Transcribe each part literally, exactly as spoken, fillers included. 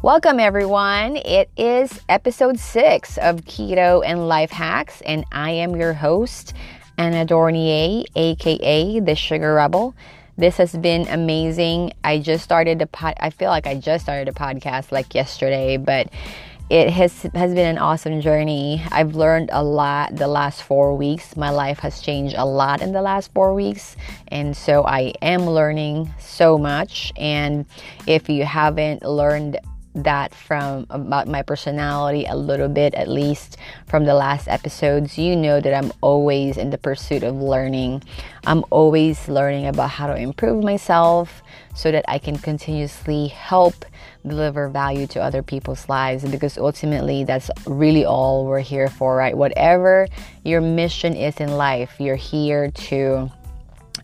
Welcome, everyone. It is episode six of Keto and Life Hacks, and I am your host, Anna Dornier, aka The Sugar Rebel. This has been amazing. I just started the pod. I feel like I just started a podcast like yesterday, but it has has been an awesome journey. I've learned a lot the last four weeks. My life has changed a lot in the last four weeks. And so I am learning so much. And if you haven't learned that from about my personality a little bit, at least from the last episodes, you know that I'm always in the pursuit of learning. I'm always learning about how to improve myself so that I can continuously help deliver value to other people's lives, because ultimately that's really all we're here for, right? Whatever your mission is in life, you're here to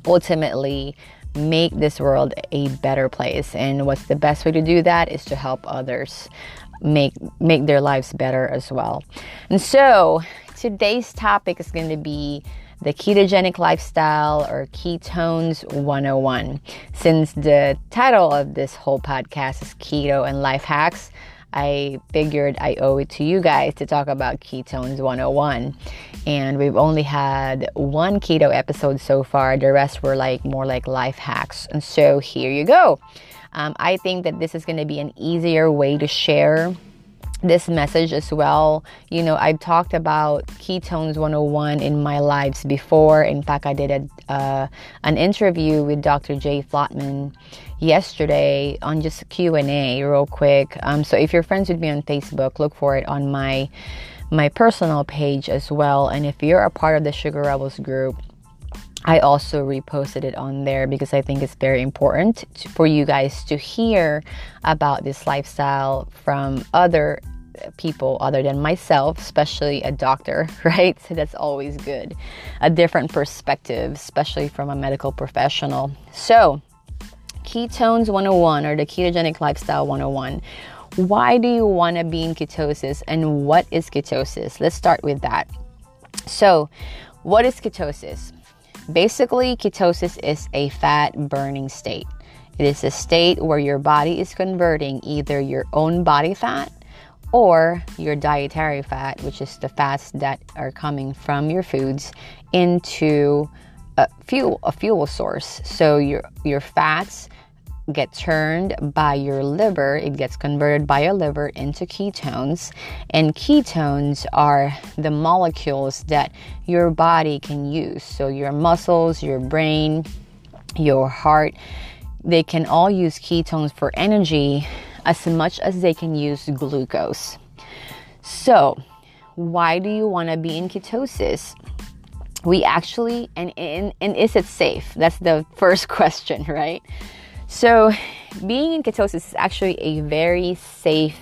ultimately make this world a better place. And what's the best way to do that is to help others make make their lives better as well. And so today's topic is going to be the ketogenic lifestyle, or ketones one oh one. Since the title of this whole podcast is Keto and Life Hacks, I figured I owe it to you guys to talk about Ketones one oh one. And we've only had one keto episode so far. The rest were like more like life hacks. And so here you go. Um, I think that this is going to be an easier way to share this message as well. You know, I've talked about Ketones one oh one in my lives before. In fact, I did a, uh, an interview with Doctor Jay Flotman yesterday on just Q and A real quick. Um, so if you're friends with me on Facebook, look for it on my my personal page as well. And if you're a part of the Sugar Rebels group, I also reposted it on there because I think it's very important to, for you guys to hear about this lifestyle from other people other than myself, especially a doctor, right? So that's always good. A different perspective, especially from a medical professional. So Ketones one oh one, or the Ketogenic Lifestyle one oh one. Why do you want to be in ketosis, and what is ketosis? Let's start with that. So what is ketosis? Basically, ketosis is a fat burning state. It is a state where your body is converting either your own body fat or your dietary fat, which is the fats that are coming from your foods, into a fuel, a fuel source. So your your fats get turned by your liver. It gets converted by your liver into ketones, and ketones are the molecules that your body can use. So your muscles, your brain, your heart, they can all use ketones for energy as much as they can use glucose. So why do you want to be in ketosis? We actually, and, and and is it safe? That's the first question, right? So being in ketosis is actually a very safe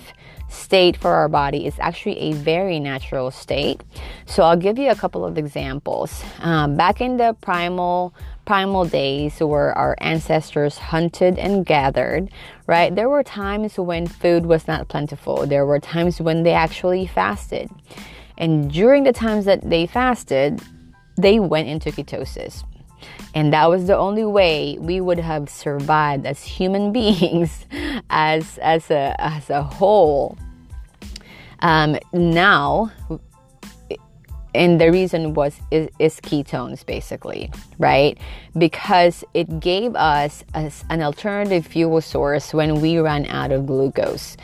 state for our body. It's actually a very natural state. So I'll give you a couple of examples. Um, back in the primal primal days where our ancestors hunted and gathered, right? There were times when food was not plentiful. There were times when they actually fasted. And during the times that they fasted, they went into ketosis. And that was the only way we would have survived as human beings, as as a as a whole. Um, now, and the reason was is, is ketones, basically, right? Because it gave us a, an alternative fuel source when we ran out of glucose.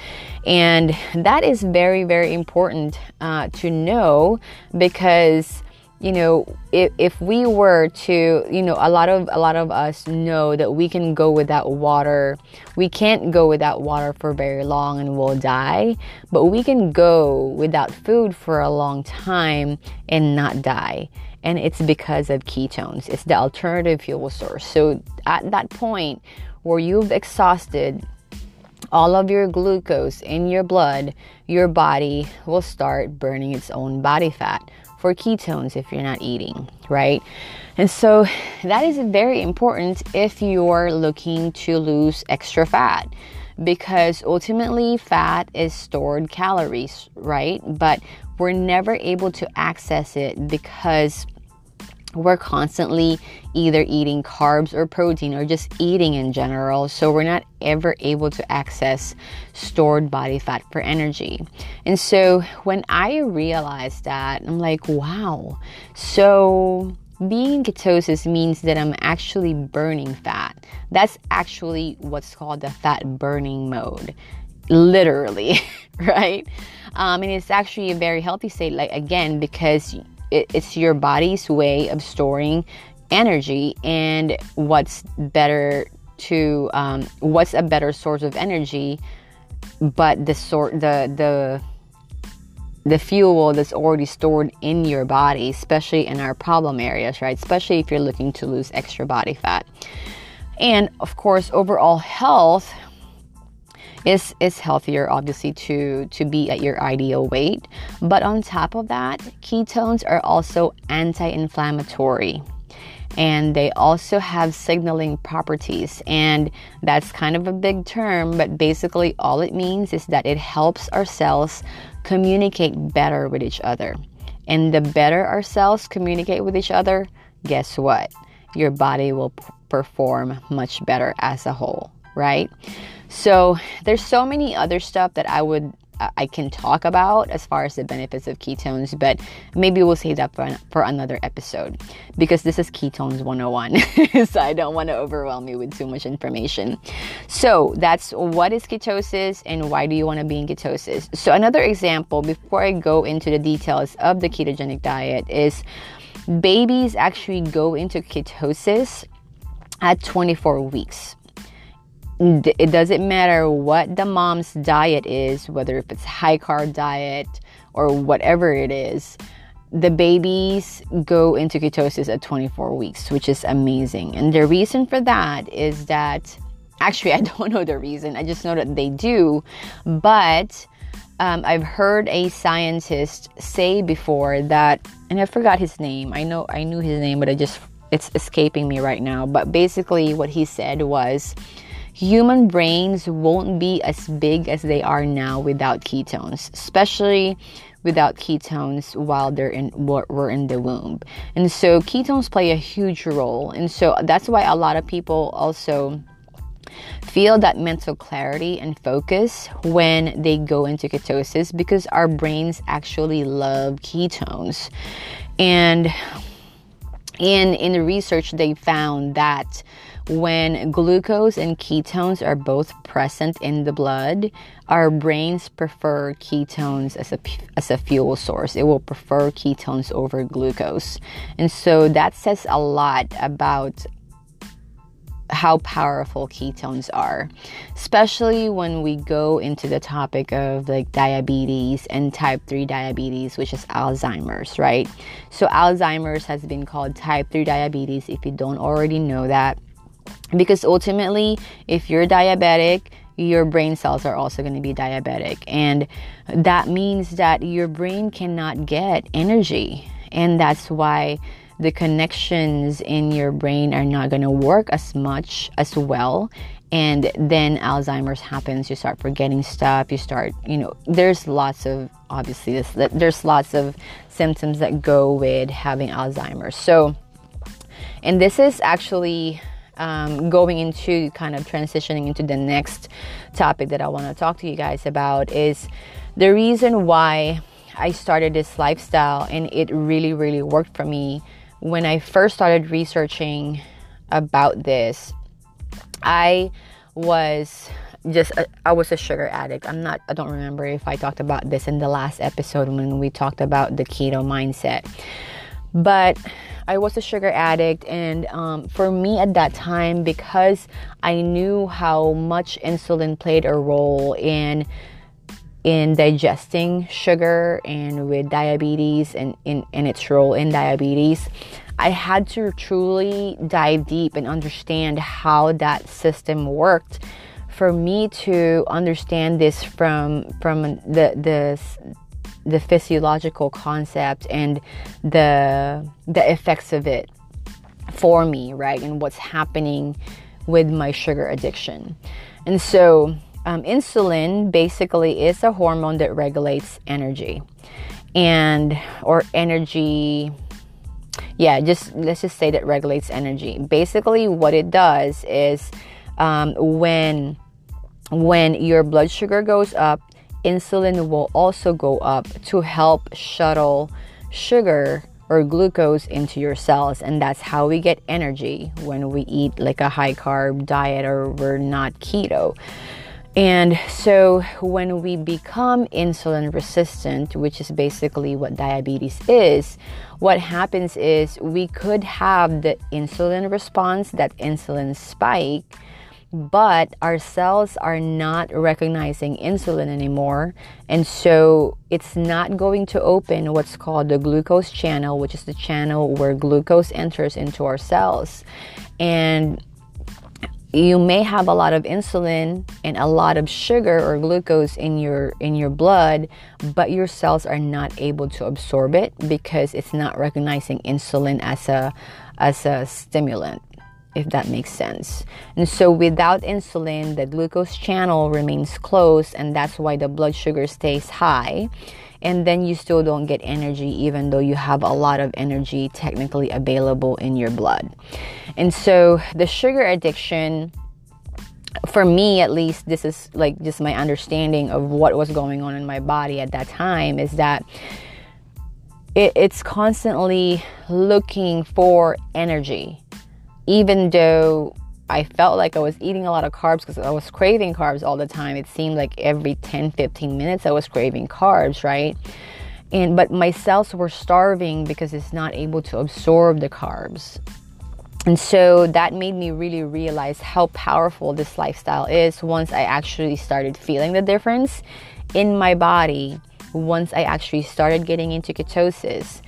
And that is very, very important uh, to know, because you know, if, if we were to, you know, a lot of a lot of us know that we can go without water. We can't go without water for very long and we'll die, but we can go without food for a long time and not die. And it's because of ketones. It's the alternative fuel source. So at that point where you've exhausted all of your glucose in your blood, your body will start burning its own body fat for ketones if you're not eating, right? And so that is very important if you're looking to lose extra fat, because ultimately fat is stored calories, right? But we're never able to access it because we're constantly either eating carbs or protein or just eating in general, so we're not ever able to access stored body fat for energy. And so when I realized that, I'm like, wow, so being in ketosis means that I'm actually burning fat. That's actually what's called the fat burning mode, literally, right? Um, and it's actually a very healthy state, like, again, because it's your body's way of storing energy. And what's better to um, what's a better source of energy but the sort the the the fuel that's already stored in your body, especially in our problem areas, right? Especially if you're looking to lose extra body fat. And of course, overall health is is healthier, obviously, to to be at your ideal weight. But on top of that, ketones are also anti-inflammatory, and they also have signaling properties. And that's kind of a big term, but basically all it means is that it helps our cells communicate better with each other. And the better our cells communicate with each other, guess what? Your body will p- perform much better as a whole, right? So there's so many other stuff that I would I can talk about as far as the benefits of ketones, but maybe we'll save that for, an, for another episode, because this is Ketones one oh one. So I don't want to overwhelm you with too much information. So that's what is ketosis and why do you want to be in ketosis. So another example, before I go into the details of the ketogenic diet, is babies actually go into ketosis at twenty-four weeks. It doesn't matter what the mom's diet is, whether if it's high carb diet or whatever it is, the babies go into ketosis at twenty-four weeks, which is amazing. And the reason for that is that, actually, I don't know the reason. I just know that they do. But um, I've heard a scientist say before that, and I forgot his name. I know I knew his name, but I just it's escaping me right now. But basically what he said was, human brains won't be as big as they are now without ketones, especially without ketones while they're in what we're in the womb. And so ketones play a huge role. And so that's why a lot of people also feel that mental clarity and focus when they go into ketosis, because our brains actually love ketones. And in in the research, they found that when glucose and ketones are both present in the blood, our brains prefer ketones as a, as a fuel source. It will prefer ketones over glucose. And so that says a lot about how powerful ketones are, especially when we go into the topic of like diabetes and type three diabetes, which is Alzheimer's, right? So Alzheimer's has been called type three diabetes, if you don't already know that. Because ultimately, if you're diabetic, your brain cells are also going to be diabetic. And that means that your brain cannot get energy. And that's why the connections in your brain are not going to work as much as well. And then Alzheimer's happens. You start forgetting stuff. You start, you know, there's lots of, obviously, this, there's lots of symptoms that go with having Alzheimer's. So, and this is actually... Um, going into kind of transitioning into the next topic that I want to talk to you guys about, is the reason why I started this lifestyle, and it really, really worked for me. When I first started researching about this, I was just a, I was a sugar addict. I'm not I don't remember if I talked about this in the last episode when we talked about the keto mindset, but I was a sugar addict. And um, for me at that time, because I knew how much insulin played a role in in digesting sugar, and with diabetes and in its role in diabetes, I had to truly dive deep and understand how that system worked for me to understand this from from the the the physiological concept and the the effects of it for me, right? And what's happening with my sugar addiction. And so um, insulin basically is a hormone that regulates energy and or energy yeah, just let's just say that regulates energy. Basically, what it does is um, when when your blood sugar goes up, insulin will also go up to help shuttle sugar or glucose into your cells, and that's how we get energy when we eat like a high carb diet or we're not keto. And so when we become insulin resistant, which is basically what diabetes is, what happens is we could have the insulin response, that insulin spike, but our cells are not recognizing insulin anymore, and so it's not going to open what's called the glucose channel, which is the channel where glucose enters into our cells. And you may have a lot of insulin and a lot of sugar or glucose in your in your blood, but your cells are not able to absorb it because it's not recognizing insulin as a as a stimulant, if that makes sense. And so without insulin, the glucose channel remains closed, and that's why the blood sugar stays high. And then you still don't get energy, even though you have a lot of energy technically available in your blood. And so the sugar addiction, for me at least, this is like just my understanding of what was going on in my body at that time, is that it, it's constantly looking for energy. Even though I felt like I was eating a lot of carbs because I was craving carbs all the time. It seemed like every ten, fifteen minutes I was craving carbs, right? And but my cells were starving because it's not able to absorb the carbs. And so that made me really realize how powerful this lifestyle is once I actually started feeling the difference in my body, once I actually started getting into ketosis.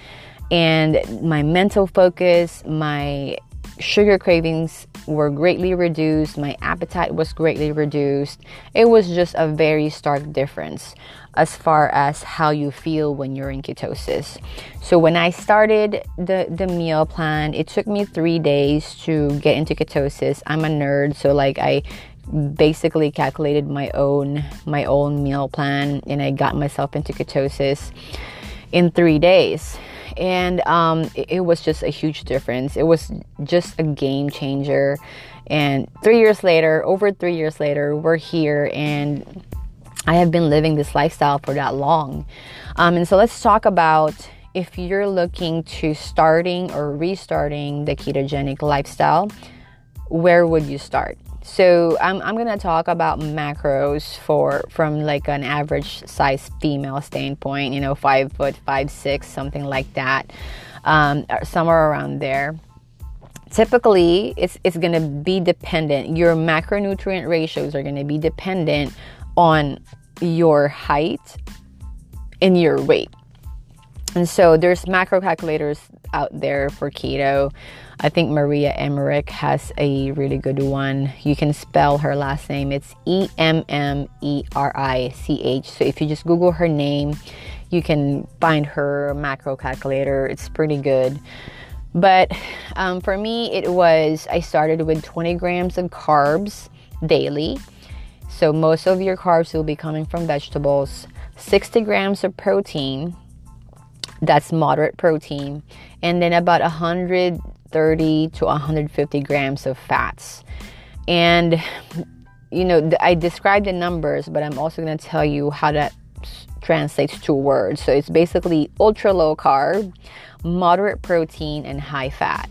And my mental focus, my sugar cravings were greatly reduced. My appetite was greatly reduced. It was just a very stark difference as far as how you feel when you're in ketosis. So when I started the, the meal plan, it took me three days to get into ketosis. I'm a nerd, so like I basically calculated my own, my own meal plan, and I got myself into ketosis in three days. And um, it, it was just a huge difference. It was just a game changer. And three years later, over three years later, we're here, and I have been living this lifestyle for that long. Um, and so let's talk about if you're looking to starting or restarting the ketogenic lifestyle, where would you start? So I'm, I'm gonna talk about macros for from like an average size female standpoint, you know, five foot, five, six, something like that, um, somewhere around there. Typically, it's it's gonna be dependent. Your macronutrient ratios are gonna be dependent on your height and your weight. And so there's macro calculators out there for keto. I think Maria Emmerich has a really good one. You can spell her last name. It's E M M E R I C H. So if you just Google her name, you can find her macro calculator. It's pretty good. But um, for me, it was, I started with twenty grams of carbs daily. So most of your carbs will be coming from vegetables, sixty grams of protein. That's moderate protein, and then about one hundred thirty to one hundred fifty grams of fats. And you know, th- I described the numbers, but I'm also going to tell you how that s- translates to words. So it's basically ultra low carb, moderate protein, and high fat.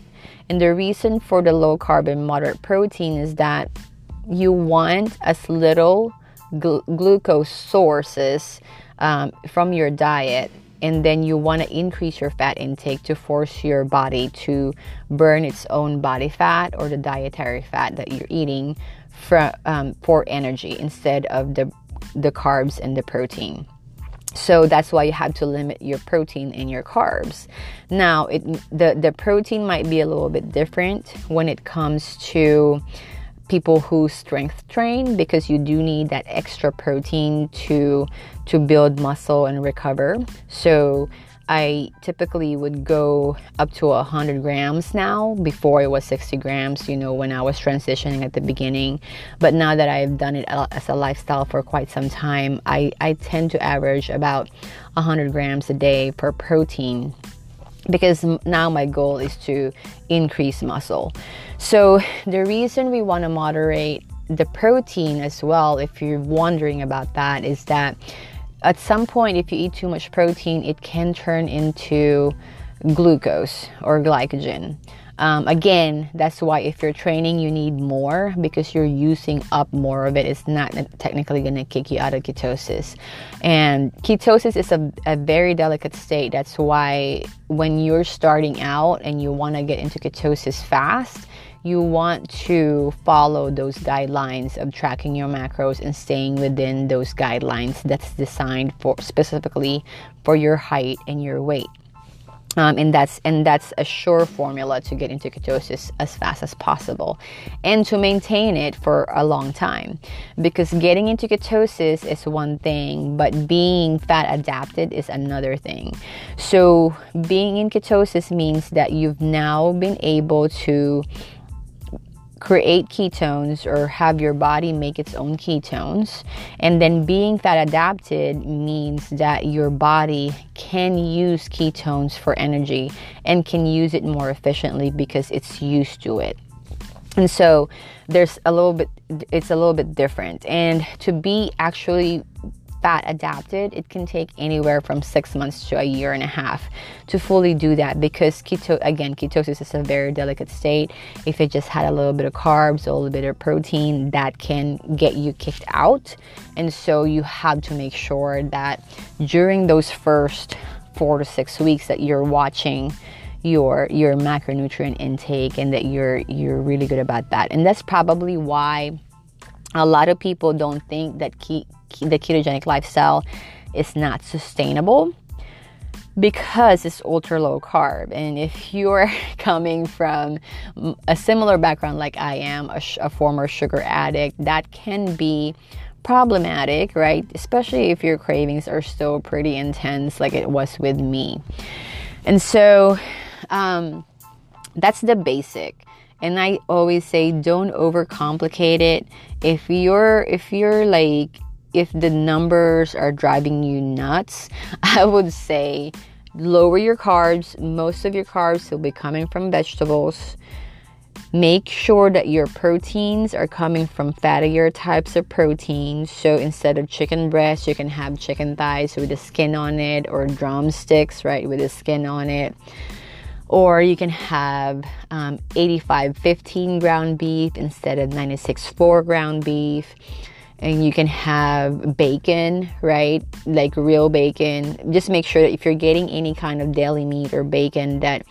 And the reason for the low carb and moderate protein is that you want as little gl- glucose sources um, from your diet. And then you want to increase your fat intake to force your body to burn its own body fat or the dietary fat that you're eating for, um, for energy instead of the, the carbs and the protein. So that's why you have to limit your protein and your carbs. Now, it, the, the protein might be a little bit different when it comes to people who strength train, because you do need that extra protein to to build muscle and recover. So I typically would go up to one hundred grams now. Before it was sixty grams, you know, when I was transitioning at the beginning. But now that I've done it as a lifestyle for quite some time, I, I tend to average about one hundred grams a day per protein. because now my goal is to increase muscle. So the reason we want to moderate the protein as well, if you're wondering about that, is that at some point if you eat too much protein, it can turn into glucose or glycogen. Um, again, that's why if you're training, you need more, because you're using up more of it. It's not technically going to kick you out of ketosis. And ketosis is a, a very delicate state. That's why when you're starting out and you want to get into ketosis fast, you want to follow those guidelines of tracking your macros and staying within those guidelines that's designed for specifically for your height and your weight. Um, and that's and that's a sure formula to get into ketosis as fast as possible and to maintain it for a long time, because getting into ketosis is one thing, but being fat adapted is another thing. So being in ketosis means that you've now been able to create ketones or have your body make its own ketones. And then being fat adapted means that your body can use ketones for energy and can use it more efficiently because it's used to it. And so there's a little bit, it's a little bit different. And to be actually fat adapted, it can take anywhere from six months to a year and a half to fully do that, because keto again ketosis is a very delicate state. If it just had a little bit of carbs, a little bit of protein, that can get you kicked out. And so you have to make sure that during those first four to six weeks that you're watching your your macronutrient intake and that you're you're really good about that. And that's probably why a lot of people don't think that ke- the ketogenic lifestyle is not sustainable, because it's ultra low carb. And if you're coming from a similar background like I am, a, sh- a former sugar addict, that can be problematic, right? Especially if your cravings are still pretty intense like it was with me. And so um, that's the basic. And I always say, don't overcomplicate it. If you're, if you're like, if the numbers are driving you nuts, I would say lower your carbs. Most of your carbs will be coming from vegetables. Make sure that your proteins are coming from fattier types of proteins. So instead of chicken breast, you can have chicken thighs with the skin on it, or drumsticks, right, with the skin on it. Or you can have um, eighty-five fifteen ground beef instead of ninety-six four ground beef. And you can have bacon, right? Like real bacon. Just make sure that if you're getting any kind of deli meat or bacon, that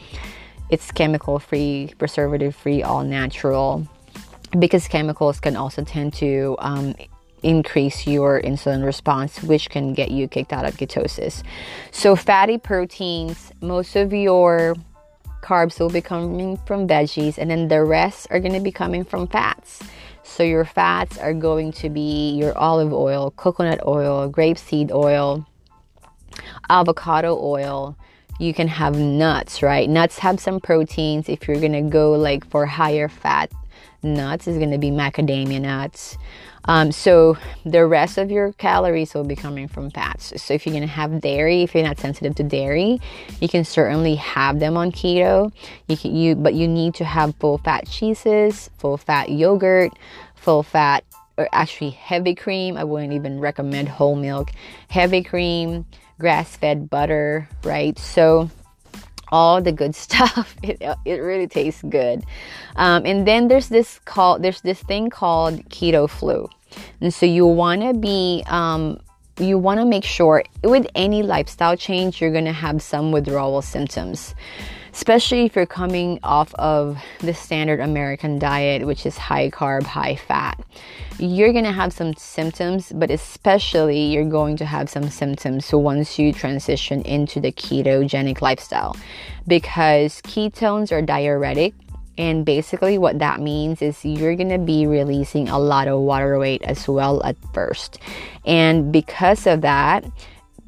it's chemical free, preservative free, all natural. Because chemicals can also tend to um, increase your insulin response, which can get you kicked out of ketosis. So fatty proteins, most of your carbs will be coming from veggies, and then the rest are going to be coming from fats. So your fats are going to be your olive oil, coconut oil, grapeseed oil, avocado oil. You can have nuts, right? Nuts have some proteins. If you're going to go like for higher fat nuts, is going to be macadamia nuts. Um, so the rest of your calories will be coming from fats. So if you're going to have dairy, if you're not sensitive to dairy, you can certainly have them on keto. You can, you, but you need to have full fat cheeses, full fat yogurt, full fat, or actually heavy cream. I wouldn't even recommend whole milk, heavy cream, grass-fed butter, right? So all the good stuff. It, it really tastes good. Um, and then there's this call, there's this thing called keto flu. And so you want to be, um, you want to make sure with any lifestyle change, you're going to have some withdrawal symptoms, especially if you're coming off of the standard American diet, which is high carb, high fat. You're going to have some symptoms, but especially you're going to have some symptoms once you transition into the ketogenic lifestyle, because ketones are diuretic. And basically what that means is you're going to be releasing a lot of water weight as well at first. And because of that,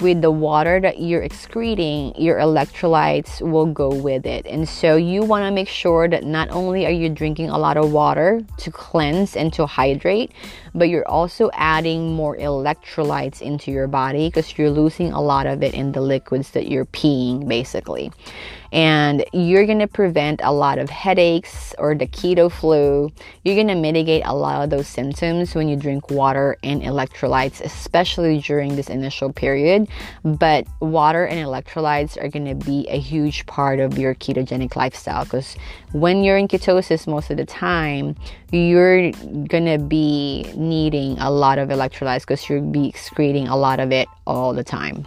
with the water that you're excreting, your electrolytes will go with it. And so you want to make sure that not only are you drinking a lot of water to cleanse and to hydrate, but you're also adding more electrolytes into your body, because you're losing a lot of it in the liquids that you're peeing, basically. and you're going to prevent a lot of headaches or the keto flu. You're going to mitigate a lot of those symptoms when you drink water and electrolytes, especially during this initial period. But water and electrolytes are going to be a huge part of your ketogenic lifestyle, because when you're in ketosis most of the time, you're going to be needing a lot of electrolytes because you'll be excreting a lot of it all the time.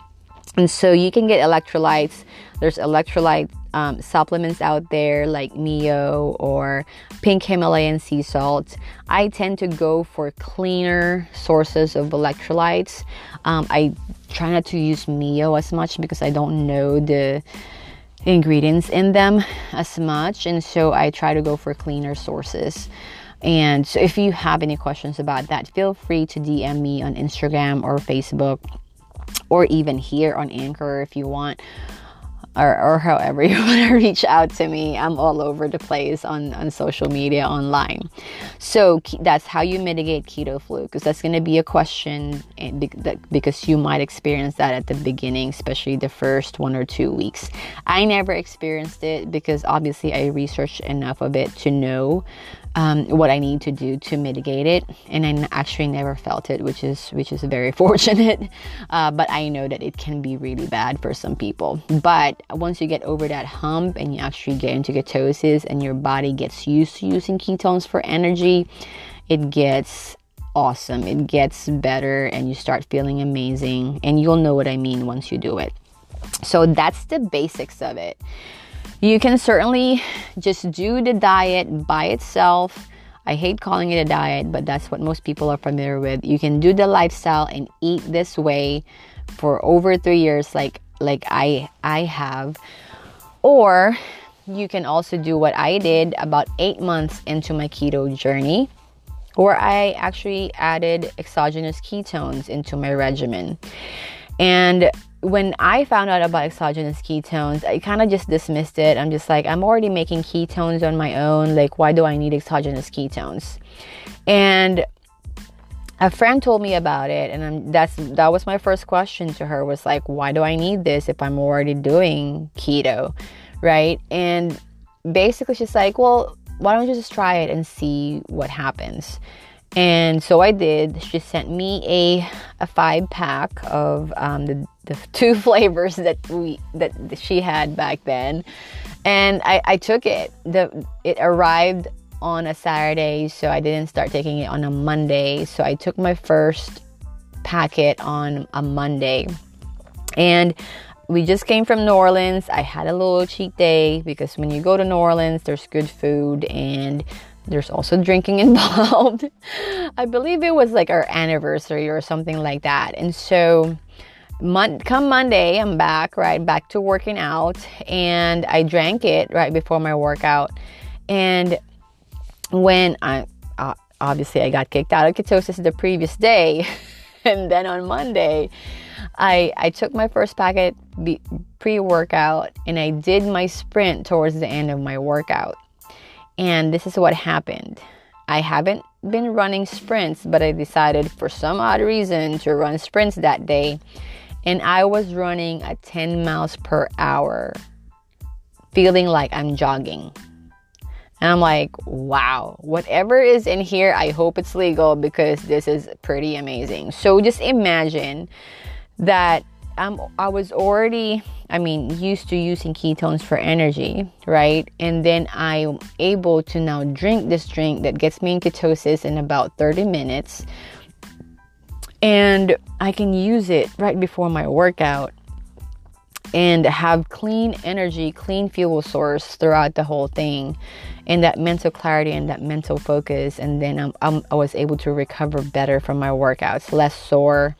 And so you can get electrolytes. There's electrolyte um, supplements out there like Mio or pink Himalayan sea salt. I tend to go for cleaner sources of electrolytes. Um, I try not to use Mio as much because I don't know the ingredients in them as much. And so I try to go for cleaner sources. And so if you have any questions about that, feel free to D M me on Instagram or Facebook, or even here on Anchor if you want, or, or however you want to reach out to me. I'm all over the place on, on social media, online. So that's how you mitigate keto flu, because that's going to be a question, because you might experience that at the beginning, especially the first one or two weeks. I never experienced it because obviously I researched enough of it to know Um, what I need to do to mitigate it, and I actually never felt it, which is which is very fortunate. Uh, but I know that it can be really bad for some people. But once you get over that hump and you actually get into ketosis and your body gets used to using ketones for energy, it gets awesome. It gets better, and you start feeling amazing. And you'll know what I mean once you do it. So that's the basics of it. You can certainly just do the diet by itself. I hate calling it a diet, but that's what most people are familiar with. You can do the lifestyle and eat this way for over three years like like I I have. Or you can also do what I did about eight months into my keto journey, where I actually added exogenous ketones into my regimen. And when I found out about exogenous ketones, I kind of just dismissed it. I'm just like, I'm already making ketones on my own. Like, why do I need exogenous ketones? And a friend told me about it, and I'm, that's that was my first question to her, was like, why do I need this if I'm already doing keto, right? And basically she's like, well, why don't you just try it and see what happens? And so I did. She sent me a, a five pack of um, the, the two flavors that we that she had back then, and I, I took it. The it arrived on a Saturday, so I didn't start taking it on a Monday. So I took my first packet on a Monday, and we just came from New Orleans. I had a little cheat day because when you go to New Orleans, there's good food and there's also drinking involved. I believe it was like our anniversary or something like that. And so mon- come Monday, I'm back, right? Back to working out. And I drank it right before my workout. And when I, uh, obviously I got kicked out of ketosis the previous day. And then on Monday, I, I took my first packet be- pre-workout, and I did my sprint towards the end of my workout. And this is what happened. I haven't been running sprints, but I decided for some odd reason to run sprints that day. And I was running at ten miles per hour, feeling like I'm jogging. And I'm like, wow, whatever is in here, I hope it's legal, because this is pretty amazing. So just imagine that I'm, I was already... I mean, used to using ketones for energy, right? And then I'm able to now drink this drink that gets me in ketosis in about thirty minutes. And I can use it right before my workout and have clean energy, clean fuel source throughout the whole thing. And that mental clarity and that mental focus. And then I'm, I'm, I was able to recover better from my workouts, less sore.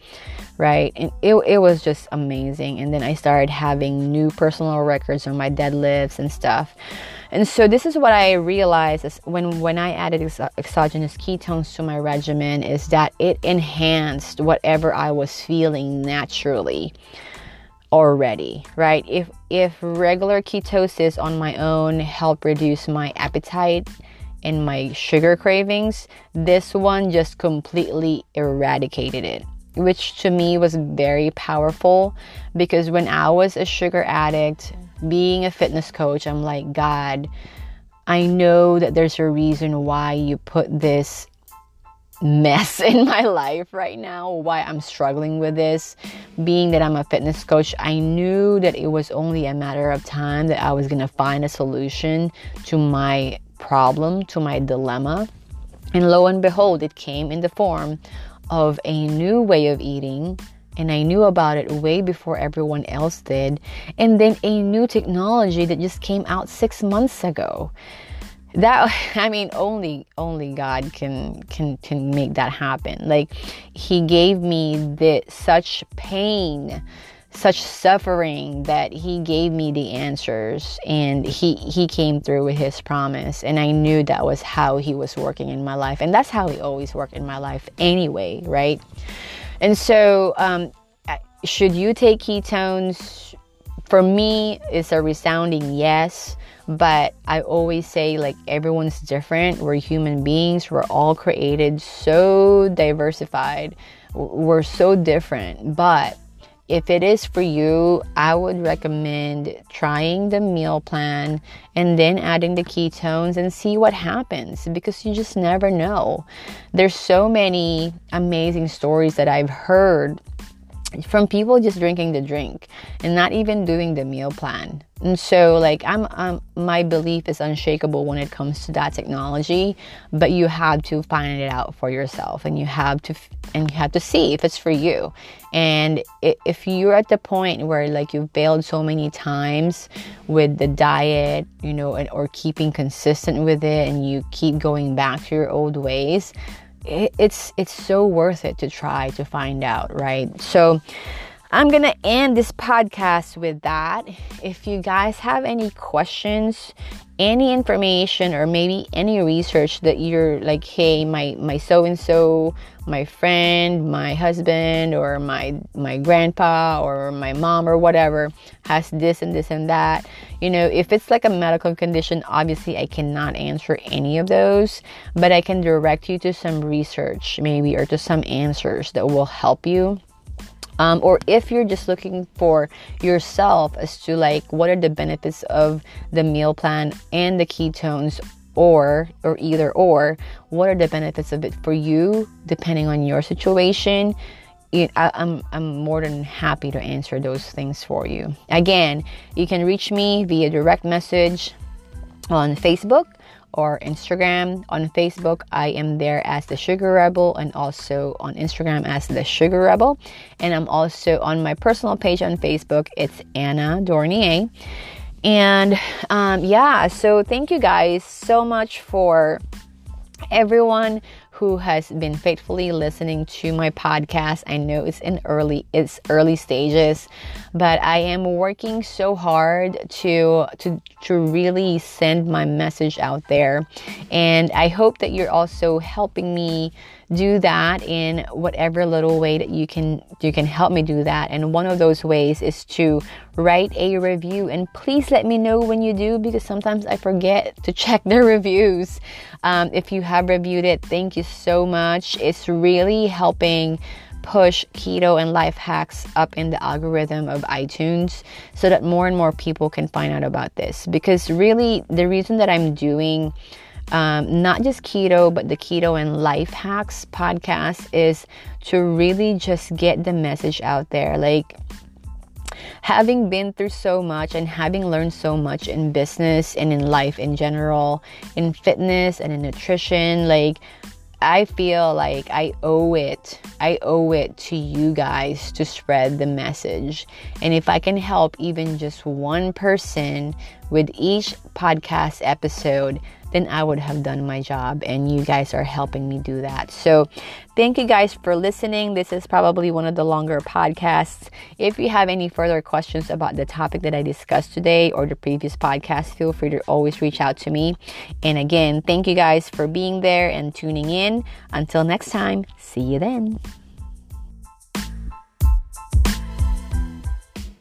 Right, and it it was just amazing. And then I started having new personal records on my deadlifts and stuff. And so this is what I realized is when when I added ex- exogenous ketones to my regimen, is that it enhanced whatever I was feeling naturally already. Right, if if regular ketosis on my own helped reduce my appetite and my sugar cravings, this one just completely eradicated it, which to me was very powerful, because when I was a sugar addict, being a fitness coach, I'm like, God, I know that there's a reason why you put this mess in my life right now, why I'm struggling with this. Being that I'm a fitness coach, I knew that it was only a matter of time that I was going to find a solution to my problem, to my dilemma. And lo and behold, it came in the form of a new way of eating. And I knew about it way before everyone else did. And then a new technology that just came out six months ago. That, I mean, only only God can can can make that happen. Like, He gave me the such pain, such suffering, that He gave me the answers, and he he came through with His promise. And I knew that was how He was working in my life, and that's how He always worked in my life anyway, right? And so, um, should you take ketones? For me, it's a resounding yes. But I always say, like, everyone's different. We're human beings. We're all created so diversified. We're so different. But if it is for you, I would recommend trying the meal plan and then adding the ketones and see what happens, because you just never know. There's so many amazing stories that I've heard from people just drinking the drink and not even doing the meal plan. And so, like, I'm, I'm my belief is unshakable when it comes to that technology, but you have to find it out for yourself, and you have to and you have to see if it's for you. And if you're at the point where, like, you've failed so many times with the diet, you know, and, or keeping consistent with it, and you keep going back to your old ways, It's it's so worth it to try to find out, right? So I'm going to end this podcast with that. If you guys have any questions, any information, or maybe any research that you're like, hey, my, my so-and-so, my friend, my husband, or my my grandpa, or my mom, or whatever, has this and this and that. You know, if it's like a medical condition, obviously I cannot answer any of those, but I can direct you to some research maybe, or to some answers that will help you. Um, or if you're just looking for yourself as to, like, what are the benefits of the meal plan and the ketones, or or either or, what are the benefits of it for you, depending on your situation, it, I, I'm, I'm more than happy to answer those things for you. Again, you can reach me via direct message on Facebook or Instagram. On Facebook, I am there as The Sugar Rebel, and also on Instagram as The Sugar Rebel. And I'm also on my personal page on Facebook. It's Anna Dornier. And um, yeah, so thank you guys so much for everyone who has been faithfully listening to my podcast. I know it's in early it's early stages, but I am working so hard to to to really send my message out there. And I hope that you're also helping me do that in whatever little way that you can you can help me do that. And one of those ways is to write a review, and please let me know when you do, because sometimes I forget to check the reviews. Um, if you have reviewed it, thank you so much. It's really helping push Keto and Life Hacks up in the algorithm of iTunes, so that more and more people can find out about this. Because really, the reason that I'm doing Um, not just keto, but the Keto and Life Hacks podcast is to really just get the message out there. Like, having been through so much and having learned so much in business and in life in general, in fitness and in nutrition, like, I feel like I owe it. I owe it to you guys to spread the message. And if I can help even just one person with each podcast episode, then I would have done my job, and you guys are helping me do that. So thank you guys for listening. This is probably one of the longer podcasts. If you have any further questions about the topic that I discussed today or the previous podcast, feel free to always reach out to me. And again, thank you guys for being there and tuning in. Until next time, see you then.